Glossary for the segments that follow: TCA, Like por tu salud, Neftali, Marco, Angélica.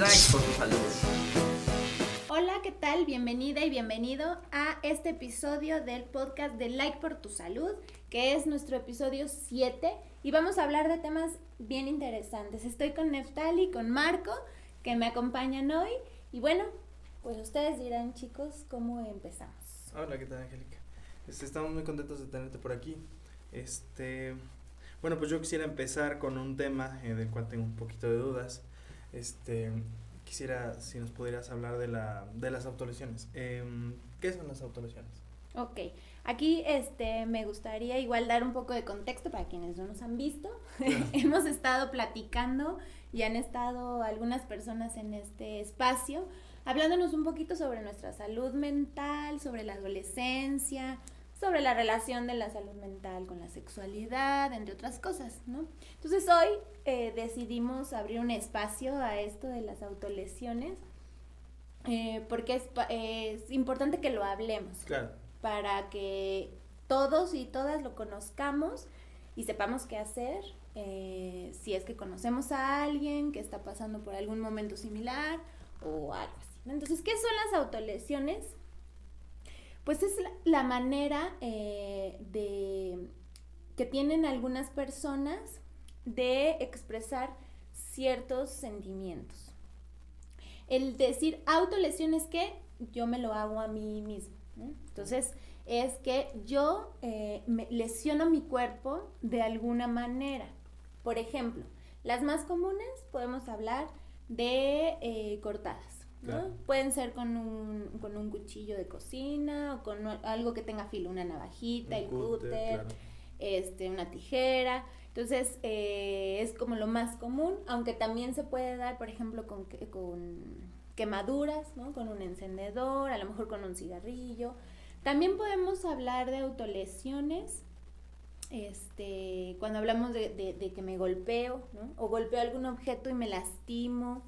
Like por tu salud. Hola, ¿qué tal? Bienvenida y bienvenido a este episodio del podcast de Like por tu salud, que es nuestro episodio 7 y vamos a hablar de temas bien interesantes. Estoy con Neftali, con Marco, que me acompañan hoy y bueno, pues ustedes dirán, chicos, ¿cómo empezamos? Hola, ¿qué tal, Angélica? Estamos muy contentos de tenerte por aquí. Bueno, pues yo quisiera empezar con un tema del cual tengo un poquito de dudas. Quisiera si nos pudieras hablar de las autolesiones. ¿Qué son las autolesiones? Ok, aquí me gustaría igual dar un poco de contexto para quienes no nos han visto. Hemos estado platicando y han estado algunas personas en este espacio hablándonos un poquito sobre nuestra salud mental, sobre la adolescencia, sobre la relación de la salud mental con la sexualidad, entre otras cosas, ¿no? Entonces hoy decidimos abrir un espacio a esto de las autolesiones porque es importante que lo hablemos. Claro. Para que todos y todas lo conozcamos y sepamos qué hacer si es que conocemos a alguien que está pasando por algún momento similar o algo así. Entonces, ¿qué son las autolesiones? Pues es la manera que tienen algunas personas de expresar ciertos sentimientos. El decir autolesión es que yo me lo hago a mí mismo, ¿eh? Entonces, es que yo me lesiono mi cuerpo de alguna manera. Por ejemplo, las más comunes podemos hablar de cortadas, ¿no? Claro. Pueden ser con un cuchillo de cocina o con algo que tenga filo, una navajita, el cúter, claro. Una tijera. Entonces, es como lo más común, aunque también se puede dar, por ejemplo, con quemaduras, ¿no? Con un encendedor, a lo mejor con un cigarrillo. También podemos hablar de autolesiones, cuando hablamos de que me golpeo, ¿no? O golpeo algún objeto y me lastimo.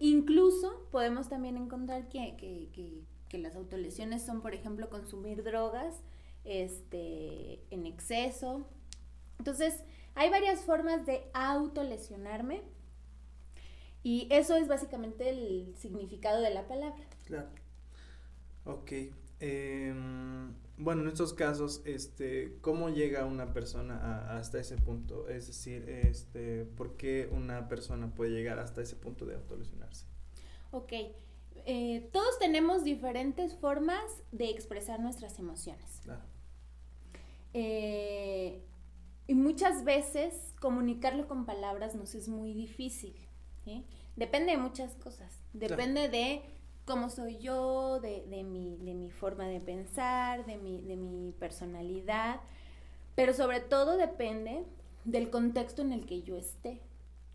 Incluso podemos también encontrar que las autolesiones son, por ejemplo, consumir drogas en exceso. Entonces, hay varias formas de autolesionarme y eso es básicamente el significado de la palabra. Claro. Ok. Bueno, en estos casos, ¿cómo llega una persona hasta ese punto? Es decir, ¿por qué una persona puede llegar hasta ese punto de autolesionarse? Ok, todos tenemos diferentes formas de expresar nuestras emociones. Claro. Y muchas veces comunicarlo con palabras nos es muy difícil, ¿sí? Depende de muchas cosas, depende de cómo soy yo, de mi forma de pensar, de mi personalidad, pero sobre todo depende del contexto en el que yo esté,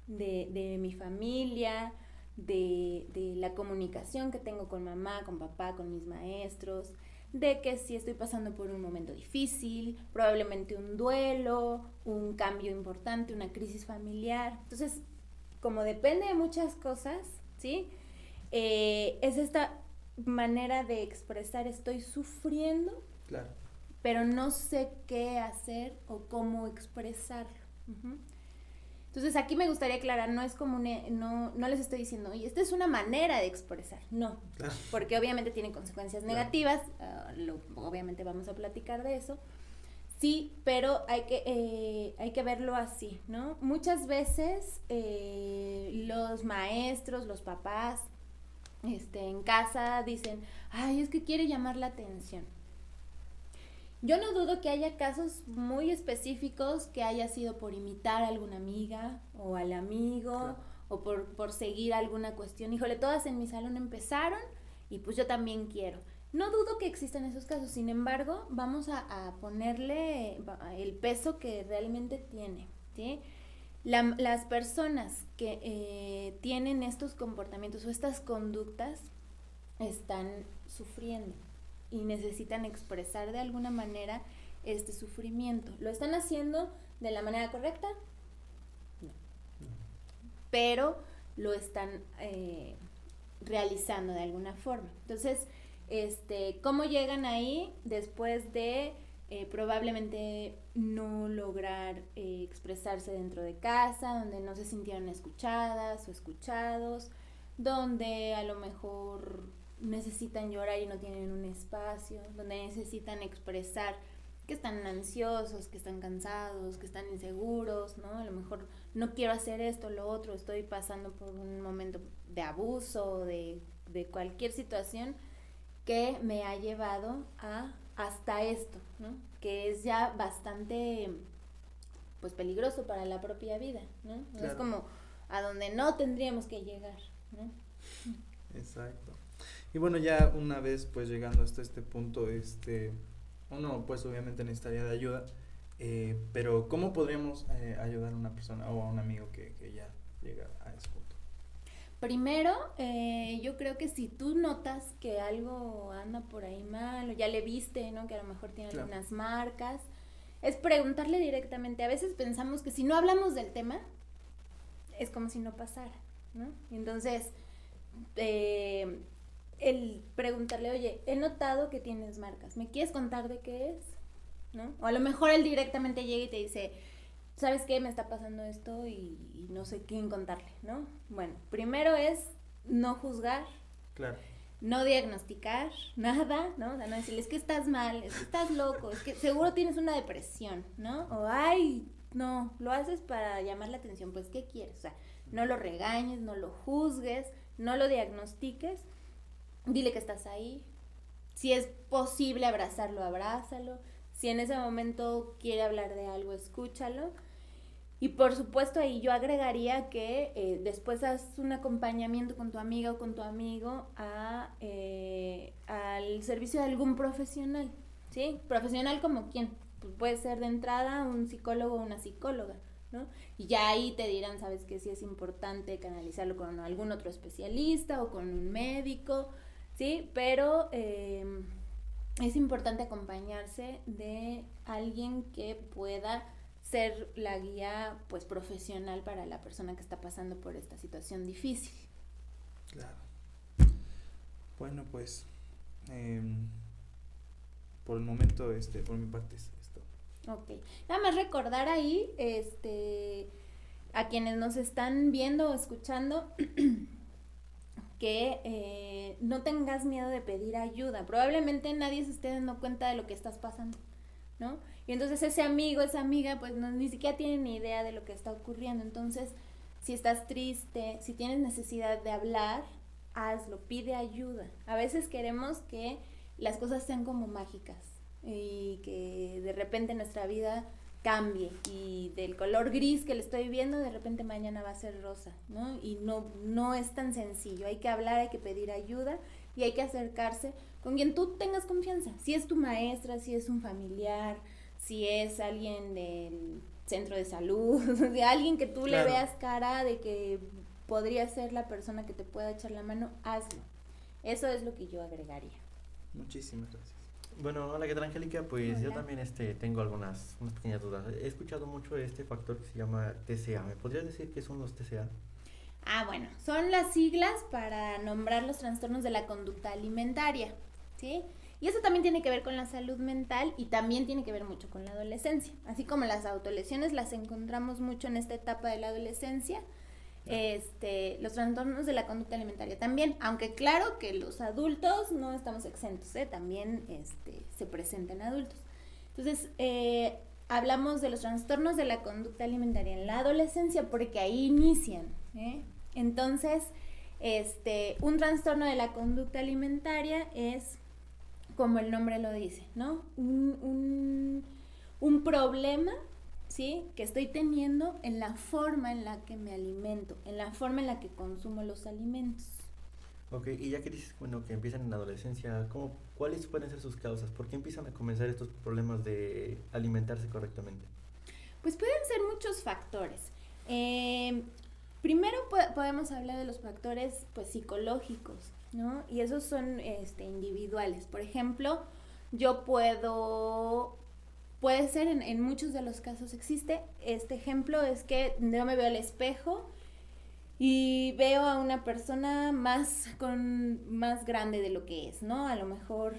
de mi familia, de la comunicación que tengo con mamá, con papá, con mis maestros, de que si estoy pasando por un momento difícil, probablemente un duelo, un cambio importante, una crisis familiar. Entonces, como depende de muchas cosas, ¿sí? Es esta manera de expresar, estoy sufriendo, claro, pero no sé qué hacer o cómo expresarlo. Uh-huh. Entonces aquí me gustaría aclarar, no es como no les estoy diciendo, oye, esta es una manera de expresar, no, claro, porque obviamente tiene consecuencias negativas, claro. Obviamente vamos a platicar de eso, sí, pero hay que verlo así, ¿no? Muchas veces los maestros, los papás, en casa dicen, ay, es que quiere llamar la atención. Yo no dudo que haya casos muy específicos que haya sido por imitar a alguna amiga o al amigo, claro, o por seguir alguna cuestión. Híjole, todas en mi salón empezaron y pues yo también quiero. No dudo que existan esos casos, sin embargo, vamos a ponerle el peso que realmente tiene, ¿sí? Las personas que tienen estos comportamientos o estas conductas están sufriendo y necesitan expresar de alguna manera este sufrimiento. ¿Lo están haciendo de la manera correcta? No. Pero lo están realizando de alguna forma. Entonces, ¿cómo llegan ahí después de probablemente no lograr expresarse dentro de casa, donde no se sintieron escuchadas o escuchados, donde a lo mejor necesitan llorar y no tienen un espacio, donde necesitan expresar que están ansiosos, que están cansados, que están inseguros, ¿no? A lo mejor no quiero hacer esto, lo otro, estoy pasando por un momento de abuso, de cualquier situación que me ha llevado a hasta esto, ¿no? Que es ya bastante, pues, peligroso para la propia vida, ¿no? Claro. Es como a donde no tendríamos que llegar, ¿no? Exacto. Y bueno, ya una vez, pues, llegando hasta este punto, uno, pues, obviamente necesitaría de ayuda, pero ¿cómo podríamos ayudar a una persona o a un amigo que ya llega a ese punto? Primero, yo creo que si tú notas que algo anda por ahí mal, o ya le viste, ¿no? Que a lo mejor tiene claro. algunas marcas, es preguntarle directamente. A veces pensamos que si no hablamos del tema, es como si no pasara, ¿no? Entonces, el preguntarle, oye, he notado que tienes marcas, ¿me quieres contar de qué es? ¿No? O a lo mejor él directamente llega y te dice, ¿sabes qué? Me está pasando esto y no sé quién contarle, ¿no? Bueno, primero es no juzgar, claro. no diagnosticar nada, ¿no? O sea, no decirle, es que estás mal, es que estás loco, es que seguro tienes una depresión, ¿no? O, ay, no, lo haces para llamar la atención, pues, ¿qué quieres? O sea, no lo regañes, no lo juzgues, no lo diagnostiques. Dile que estás ahí, si es posible abrazarlo, abrázalo, si en ese momento quiere hablar de algo, escúchalo. Y por supuesto ahí yo agregaría que después haz un acompañamiento con tu amiga o con tu amigo al servicio de algún profesional, ¿sí? ¿Profesional como quién? Pues puede ser de entrada un psicólogo o una psicóloga, ¿no? Y ya ahí te dirán, ¿sabes qué? Si es importante canalizarlo con algún otro especialista o con un médico, ¿sí? Pero es importante acompañarse de alguien que pueda ser la guía, pues, profesional para la persona que está pasando por esta situación difícil. Claro. Bueno, pues, por el momento, por mi parte es esto. Ok. Nada más recordar ahí, a quienes nos están viendo o escuchando, que no tengas miedo de pedir ayuda. Probablemente nadie se esté dando cuenta de lo que estás pasando, ¿no? Y entonces ese amigo, esa amiga, pues no, ni siquiera tienen ni idea de lo que está ocurriendo. Entonces, si estás triste, si tienes necesidad de hablar, hazlo, pide ayuda. A veces queremos que las cosas sean como mágicas y que de repente nuestra vida cambie y del color gris que le estoy viendo de repente mañana va a ser rosa, ¿no? Y no es tan sencillo, hay que hablar, hay que pedir ayuda y hay que acercarse con quien tú tengas confianza, si es tu maestra, si es un familiar, si es alguien del centro de salud, de alguien que tú claro. le veas cara de que podría ser la persona que te pueda echar la mano, hazlo. Eso es lo que yo agregaría. Muchísimas gracias. Bueno, hola, ¿qué tal, Angélica? Pues hola. Yo también tengo unas pequeñas dudas. He escuchado mucho este factor que se llama TCA. ¿Me podrías decir qué son los TCA? Ah, bueno, son las siglas para nombrar los trastornos de la conducta alimentaria, ¿sí? Y eso también tiene que ver con la salud mental y también tiene que ver mucho con la adolescencia. Así como las autolesiones las encontramos mucho en esta etapa de la adolescencia, los trastornos de la conducta alimentaria también, aunque claro que los adultos no estamos exentos, también se presentan adultos. Entonces, hablamos de los trastornos de la conducta alimentaria en la adolescencia porque ahí inician, Entonces, un trastorno de la conducta alimentaria es, como el nombre lo dice, ¿no? Un problema, ¿sí? Que estoy teniendo en la forma en la que me alimento, en la forma en la que consumo los alimentos. Ok, y ya que dices, bueno, que empiezan en la adolescencia, ¿cuáles pueden ser sus causas? ¿Por qué empiezan a comenzar estos problemas de alimentarse correctamente? Pues pueden ser muchos factores. Primero podemos hablar de los factores, pues, psicológicos, ¿no? Y esos son individuales. Por ejemplo, puede ser, en muchos de los casos existe, este ejemplo es que yo me veo al espejo y veo a una persona más grande de lo que es, ¿no? A lo mejor,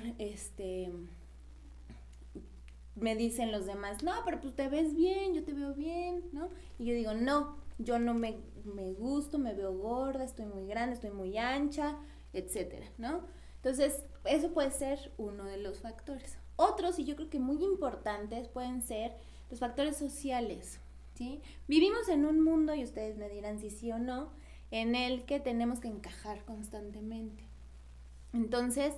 me dicen los demás, no, pero pues te ves bien, yo te veo bien, ¿no? Y yo digo, no, yo no me me gusto, me veo gorda, estoy muy grande, estoy muy ancha, etcétera, ¿no? Entonces, eso puede ser uno de los factores. Otros, y yo creo que muy importantes, pueden ser los factores sociales, ¿sí? Vivimos en un mundo, y ustedes me dirán si sí o no, en el que tenemos que encajar constantemente. Entonces,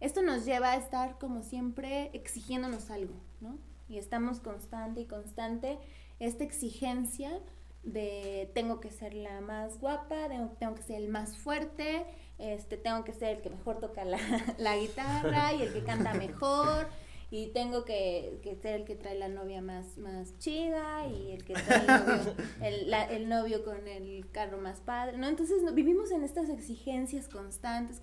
esto nos lleva a estar como siempre exigiéndonos algo, ¿no? Y estamos constante y constante esta exigencia de tengo que ser la más guapa, tengo que ser el más fuerte, tengo que ser el que mejor toca la guitarra y el que canta mejor, y tengo que ser el que trae la novia más chida y el que trae el novio con el carro más padre, ¿no? Entonces vivimos en estas exigencias constantes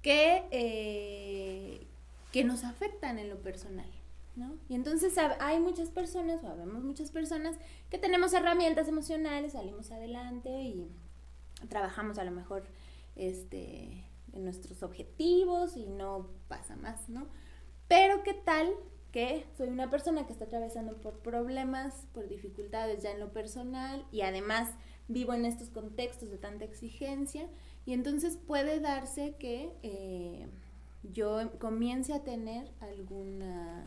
que nos afectan en lo personal, ¿no? Y entonces hay muchas personas, o habemos muchas personas que tenemos herramientas emocionales, salimos adelante y trabajamos a lo mejor en nuestros objetivos y no pasa más, ¿no? Pero qué tal que soy una persona que está atravesando por problemas, por dificultades ya en lo personal, y además vivo en estos contextos de tanta exigencia, y entonces puede darse que yo comience a tener alguna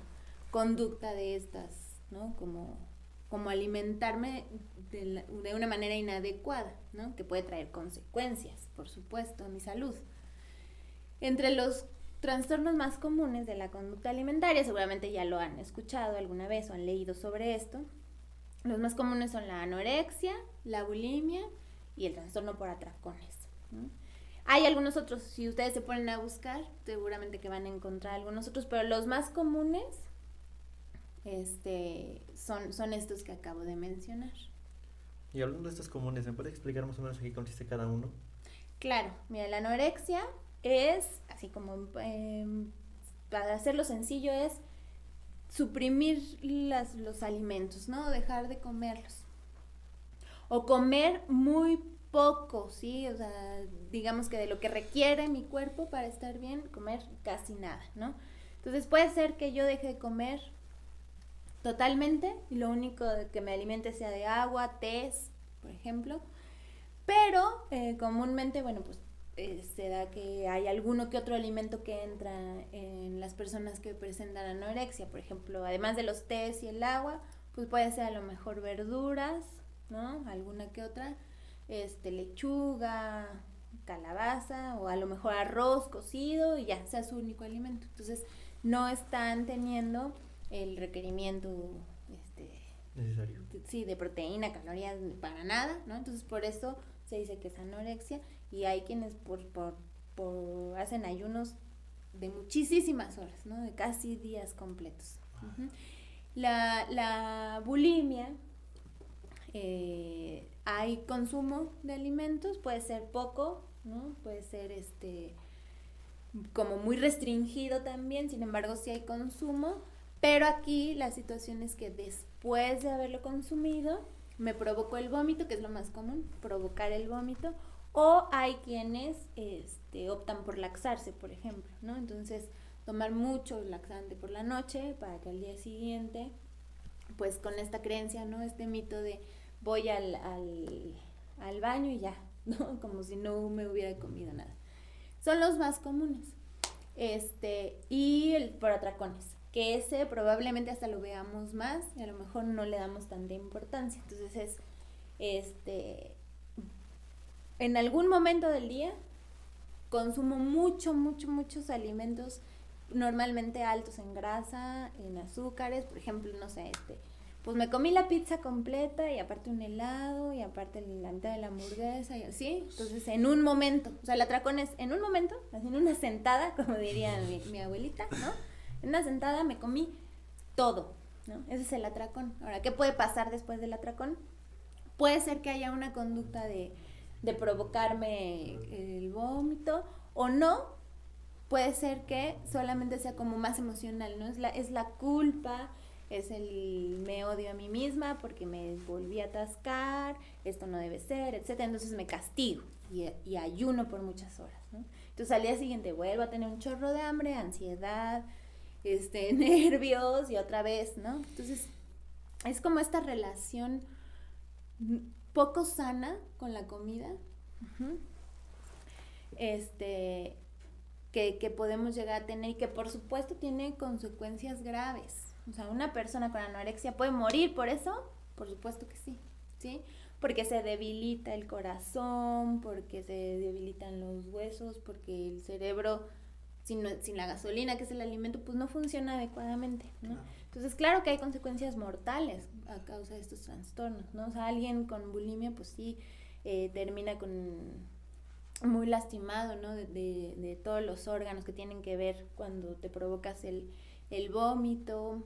conducta de estas, ¿no? Como alimentarme de una manera inadecuada, ¿no? Que puede traer consecuencias, por supuesto, a mi salud. Entre los trastornos más comunes de la conducta alimentaria, seguramente ya lo han escuchado alguna vez o han leído sobre esto, los más comunes son la anorexia, la bulimia y el trastorno por atracones, ¿no? Hay algunos otros, si ustedes se ponen a buscar, seguramente que van a encontrar algunos otros, pero los más comunes son estos que acabo de mencionar. Y hablando de estos comunes, ¿me puede explicar más o menos en qué consiste cada uno? Claro, mira, la anorexia es, así como para hacerlo sencillo, es suprimir los alimentos, ¿no? Dejar de comerlos. O comer muy poco, ¿sí? O sea, digamos que de lo que requiere mi cuerpo para estar bien, comer casi nada, ¿no? Entonces puede ser que yo deje de comer totalmente, y lo único que me alimente sea de agua, tés, por ejemplo, pero comúnmente, bueno, pues se da que hay alguno que otro alimento que entra en las personas que presentan anorexia, por ejemplo, además de los tés y el agua, pues puede ser a lo mejor verduras, ¿no? Alguna que otra, lechuga, calabaza, o a lo mejor arroz cocido, y ya, sea su único alimento. Entonces, no están teniendo el requerimiento necesario. Sí, de proteína, calorías, para nada, ¿no? Entonces por eso se dice que es anorexia, y hay quienes por hacen ayunos de muchísimas horas, ¿no? De casi días completos. Wow. Uh-huh. La bulimia, hay consumo de alimentos, puede ser poco, ¿no? Puede ser como muy restringido también, sin embargo sí hay consumo. Pero aquí la situación es que después de haberlo consumido, me provocó el vómito, que es lo más común, provocar el vómito, o hay quienes optan por laxarse, por ejemplo, ¿no? Entonces, tomar mucho laxante por la noche para que al día siguiente, pues con esta creencia, ¿no? Este mito de voy al baño y ya, ¿no? Como si no me hubiera comido nada. Son los más comunes. Y el por atracones, que ese probablemente hasta lo veamos más y a lo mejor no le damos tanta importancia. Entonces es, en algún momento del día consumo muchos alimentos normalmente altos en grasa, en azúcares, por ejemplo, no sé, pues me comí la pizza completa y aparte un helado y aparte la mitad de la hamburguesa y así. Entonces en un momento, o sea, el atracón es en un momento, así en una sentada, como diría mi abuelita, ¿no? En una sentada me comí todo, ¿no? Ese es el atracón. Ahora, ¿qué puede pasar después del atracón? Puede ser que haya una conducta de provocarme el vómito, o no. Puede ser que solamente sea como más emocional, ¿no? Es la culpa, es el me odio a mí misma porque me volví a atascar, esto no debe ser, etcétera. Entonces me castigo y ayuno por muchas horas, ¿no? Entonces al día siguiente vuelvo a tener un chorro de hambre, ansiedad, nervios y otra vez, ¿no? Entonces, es como esta relación poco sana con la comida, uh-huh, que podemos llegar a tener, y que por supuesto tiene consecuencias graves. O sea, una persona con anorexia puede morir por eso, por supuesto que sí, ¿sí? Porque se debilita el corazón, porque se debilitan los huesos, porque el cerebro, sin la gasolina, que es el alimento, pues no funciona adecuadamente, ¿no? Claro. Entonces, claro que hay consecuencias mortales a causa de estos trastornos, ¿no? O sea, alguien con bulimia, pues sí, termina con muy lastimado, ¿no? De todos los órganos que tienen que ver cuando te provocas el vómito.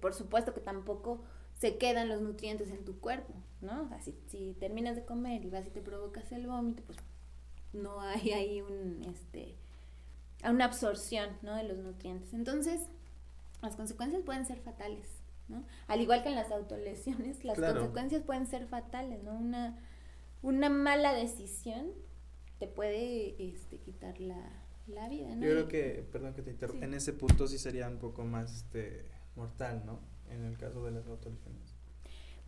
Por supuesto que tampoco se quedan los nutrientes en tu cuerpo, ¿no? O sea, si terminas de comer y vas y te provocas el vómito, pues no hay ahí una absorción, ¿no?, de los nutrientes. Entonces, las consecuencias pueden ser fatales, ¿no? Al igual que en las autolesiones, las claro, consecuencias pueden ser fatales, ¿no? Una mala decisión te puede quitar la vida, ¿no? Yo creo que, perdón que te interrumpa, sí, en ese punto sí sería un poco más mortal, ¿no?, en el caso de las autolesiones.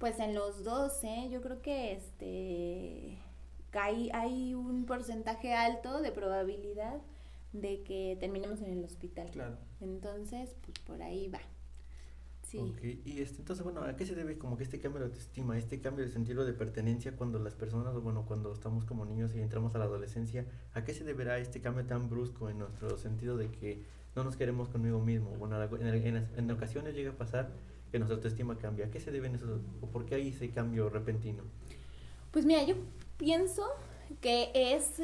Pues en los dos, yo creo que hay un porcentaje alto de probabilidad de que terminemos en el hospital. Claro. Entonces, pues por ahí va. Sí. Okay. Y entonces, bueno, ¿a qué se debe como que este cambio de autoestima, este cambio de sentido de pertenencia cuando las personas, bueno, cuando estamos como niños y entramos a la adolescencia, ¿a qué se deberá este cambio tan brusco en nuestro sentido de que no nos queremos conmigo mismo? Bueno, en ocasiones llega a pasar que nuestra autoestima cambia. ¿A qué se deben esos, o por qué hay ese cambio repentino? Pues mira, yo pienso que es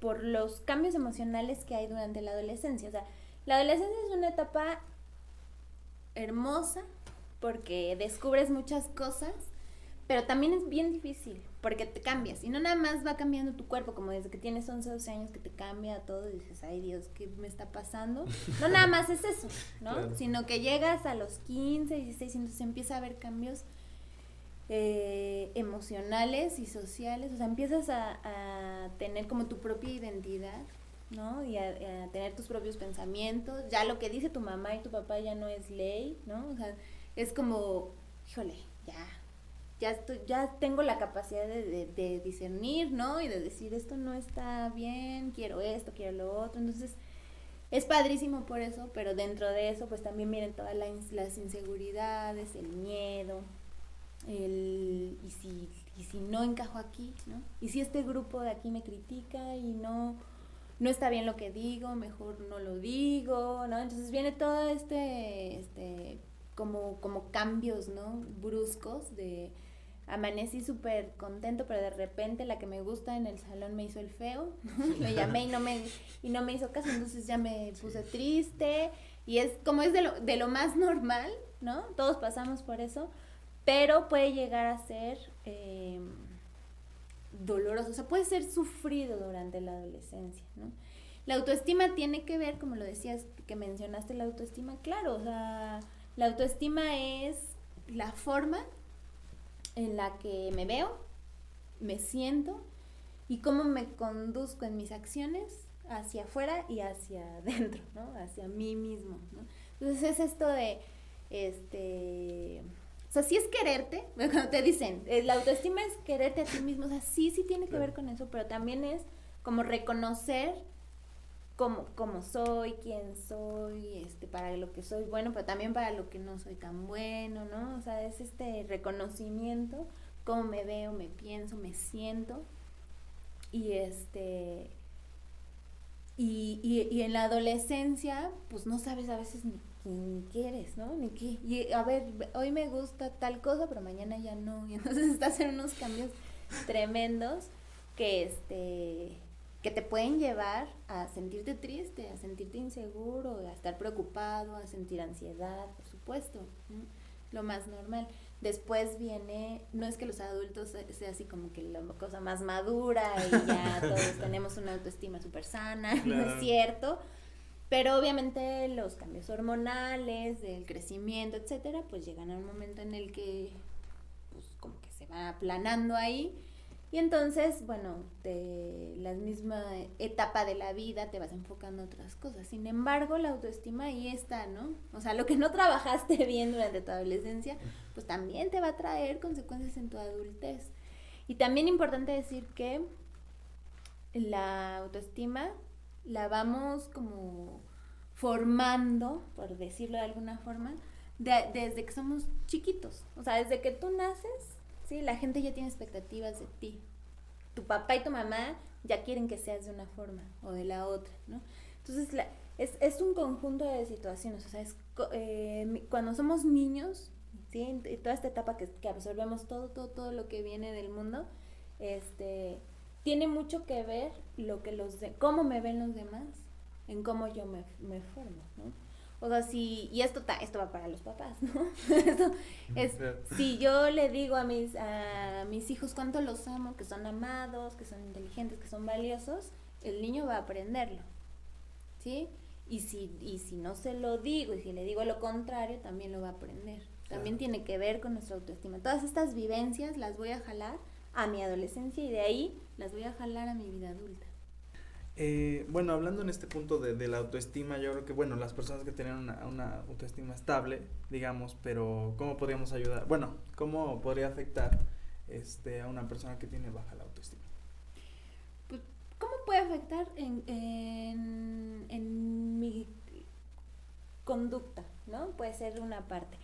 por los cambios emocionales que hay durante la adolescencia. O sea, la adolescencia es una etapa hermosa porque descubres muchas cosas, pero también es bien difícil porque te cambias, y no nada más va cambiando tu cuerpo, como desde que tienes 11, 12 años que te cambia todo y dices, ay Dios, ¿qué me está pasando? No nada más es eso, ¿no? Claro. Sino que llegas a los 15, 16, entonces empieza a haber cambios emocionales y sociales. O sea, empiezas a tener como tu propia identidad, ¿no? Y a tener tus propios pensamientos. Ya lo que dice tu mamá y tu papá ya no es ley, ¿no? O sea, es como, híjole, ya tengo la capacidad de discernir, ¿no? Y de decir, esto no está bien, quiero esto, quiero lo otro. Entonces, es padrísimo por eso, pero dentro de eso, pues también vienen todas las inseguridades, el miedo, y si no encajo aquí, ¿no? Y si este grupo de aquí me critica y no está bien lo que digo, mejor no lo digo, ¿no? Entonces viene todo como cambios, ¿no?, bruscos de amanecí súper contento, pero de repente la que me gusta en el salón me hizo el feo, me llamé y no me hizo caso, entonces ya me puse triste. Y es como es de lo más normal, ¿no? Todos pasamos por eso, pero puede llegar a ser doloroso, o sea, puede ser sufrido durante la adolescencia, ¿no? La autoestima tiene que ver, como lo decías, que mencionaste la autoestima, claro, o sea, la autoestima es la forma en la que me veo, me siento y cómo me conduzco en mis acciones hacia afuera y hacia adentro, ¿no? Hacia mí mismo, ¿no? Entonces es esto de, o sea, sí es quererte, cuando te dicen, la autoestima es quererte a ti mismo, o sea, sí tiene que ver con eso, pero también es como reconocer cómo soy, quién soy, para lo que soy bueno, pero también para lo que no soy tan bueno, ¿no? O sea, es reconocimiento, cómo me veo, me pienso, me siento, y en la adolescencia, pues no sabes a veces ni quieres, ¿no? Ni qué. Y a ver, hoy me gusta tal cosa, pero mañana ya no. Y entonces estás en unos cambios tremendos que te pueden llevar a sentirte triste, a sentirte inseguro, a estar preocupado, a sentir ansiedad, por supuesto, ¿no? Lo más normal. Después viene, no es que los adultos sea así como que la cosa más madura y ya todos tenemos una autoestima súper sana, claro, no es cierto. Pero obviamente los cambios hormonales, el crecimiento, etcétera, pues llegan a un momento en el que, pues, como que se va aplanando ahí. Y entonces, bueno, la misma etapa de la vida te vas enfocando en otras cosas. Sin embargo, la autoestima ahí está, ¿no? O sea, lo que no trabajaste bien durante tu adolescencia, pues también te va a traer consecuencias en tu adultez. Y también importante decir que la autoestima la vamos como formando, por decirlo de alguna forma, desde que somos chiquitos. O sea, desde que tú naces, ¿sí? La gente ya tiene expectativas de ti. Tu papá y tu mamá ya quieren que seas de una forma o de la otra, ¿no? Entonces, es un conjunto de situaciones. O sea, cuando somos niños, ¿sí? Y toda esta etapa que absorbemos todo lo que viene del mundo, tiene mucho que ver cómo me ven los demás en cómo yo me formo, ¿no? O sea, y esto va para los papás, ¿no? Si yo le digo a mis hijos cuánto los amo, que son amados, que son inteligentes, que son valiosos, el niño va a aprenderlo, ¿sí? Y si no se lo digo, y si le digo lo contrario, también lo va a aprender. También tiene que ver con nuestra autoestima. Todas estas vivencias las voy a jalar a mi adolescencia y de ahí las voy a jalar a mi vida adulta. Bueno, hablando en este punto de la autoestima, yo creo que, bueno, las personas que tienen una autoestima estable, digamos, pero ¿cómo podríamos ayudar? Bueno, ¿cómo podría afectar a una persona que tiene baja la autoestima? Pues, ¿cómo puede afectar en mi conducta, no? Puede ser una parte.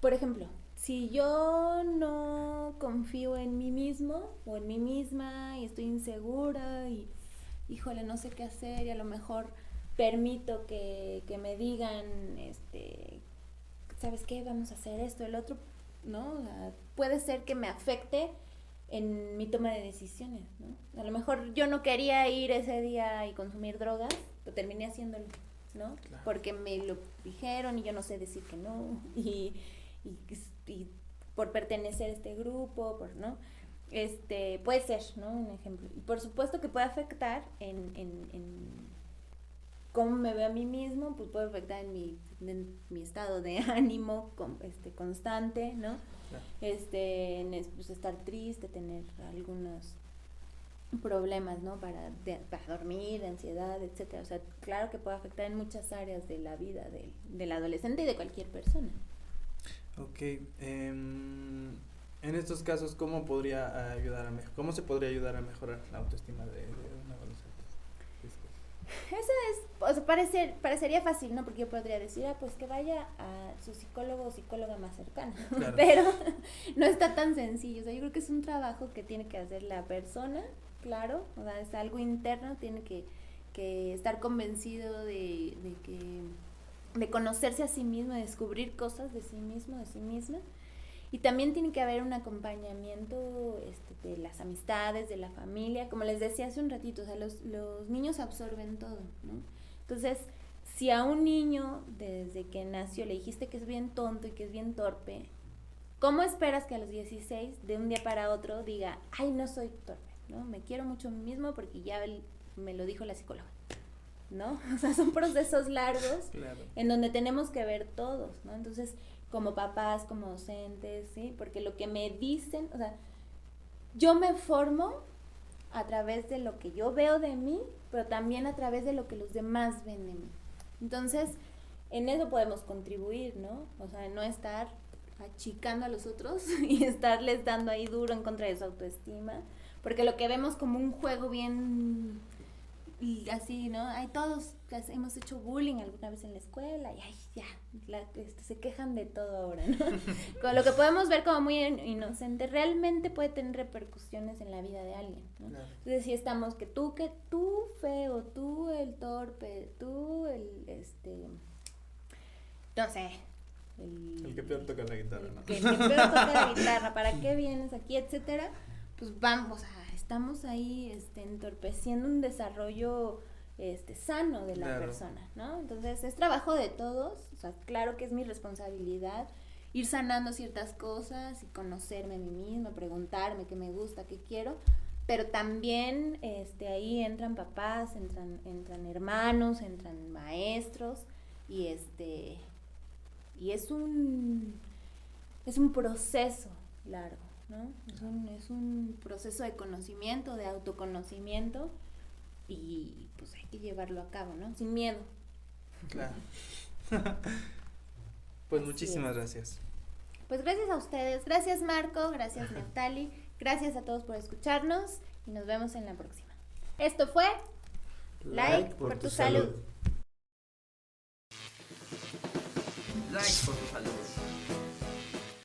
Por ejemplo, si yo no confío en mí mismo o en mí misma y estoy insegura y, híjole, no sé qué hacer, y a lo mejor permito que me digan, ¿sabes qué? Vamos a hacer esto, el otro, ¿no? O sea, puede ser que me afecte en mi toma de decisiones, ¿no? A lo mejor yo no quería ir ese día y consumir drogas, pero terminé haciéndolo, ¿no? Claro. Porque me lo dijeron y yo no sé decir que no, y por pertenecer a este grupo, ¿no? Puede ser, ¿no? Un ejemplo. Y por supuesto que puede afectar en cómo me veo a mí mismo, pues puede afectar en mi estado de ánimo constante, ¿no? Claro. Pues estar triste, tener algunos problemas, ¿no? Para dormir, ansiedad, etcétera. O sea, claro que puede afectar en muchas áreas de la vida del adolescente y de cualquier persona. Okay, en estos casos, ¿cómo se podría ayudar a mejorar la autoestima de un adolescente? Eso es, o sea, parecería fácil, ¿no? Porque yo podría decir, pues que vaya a su psicólogo o psicóloga más cercana, claro. Pero no está tan sencillo. O sea, yo creo que es un trabajo que tiene que hacer la persona, claro, o sea, es algo interno, tiene que estar convencido de conocerse a sí mismo, de descubrir cosas de sí mismo, de sí misma. Y también tiene que haber un acompañamiento de las amistades, de la familia. Como les decía hace un ratito, o sea, los niños absorben todo, ¿no? Entonces, si a un niño desde que nació le dijiste que es bien tonto y que es bien torpe, ¿cómo esperas que a los 16, de un día para otro, diga, ay, no soy torpe, ¿no? Me quiero mucho a mí mismo porque ya me lo dijo la psicóloga, ¿no? O sea, son procesos largos, claro, en donde tenemos que ver todos, ¿no? Entonces, como papás, como docentes, ¿sí? Porque lo que me dicen, o sea, yo me formo a través de lo que yo veo de mí, pero también a través de lo que los demás ven de mí. Entonces, en eso podemos contribuir, ¿no? O sea, no estar achicando a los otros y estarles dando ahí duro en contra de su autoestima, porque lo que vemos como un juego bien... Y así, ¿no? Hay todos, hemos hecho bullying alguna vez en la escuela y ay, ya, se quejan de todo ahora, ¿no? Con lo que podemos ver como muy inocente, realmente puede tener repercusiones en la vida de alguien, ¿no? Claro. Entonces, si estamos que tú feo, tú el torpe, tú el, no sé. El que peor toca la guitarra, ¿no? El que peor toca la guitarra, ¿para qué vienes aquí? Etcétera. Pues vamos a... Estamos ahí entorpeciendo un desarrollo sano de la claro. persona, ¿no? Entonces, es trabajo de todos, o sea, claro que es mi responsabilidad ir sanando ciertas cosas y conocerme a mí misma, preguntarme qué me gusta, qué quiero, pero también ahí entran papás, entran hermanos, entran maestros y y es un proceso largo, ¿no? Es un proceso de conocimiento, de autoconocimiento, y pues hay que llevarlo a cabo, ¿no? Sin miedo. Claro. Pues así muchísimas gracias. Pues gracias a ustedes, gracias Marco, gracias Neftali, gracias a todos por escucharnos y nos vemos en la próxima. Esto fue Like por tu salud. Like por tu salud.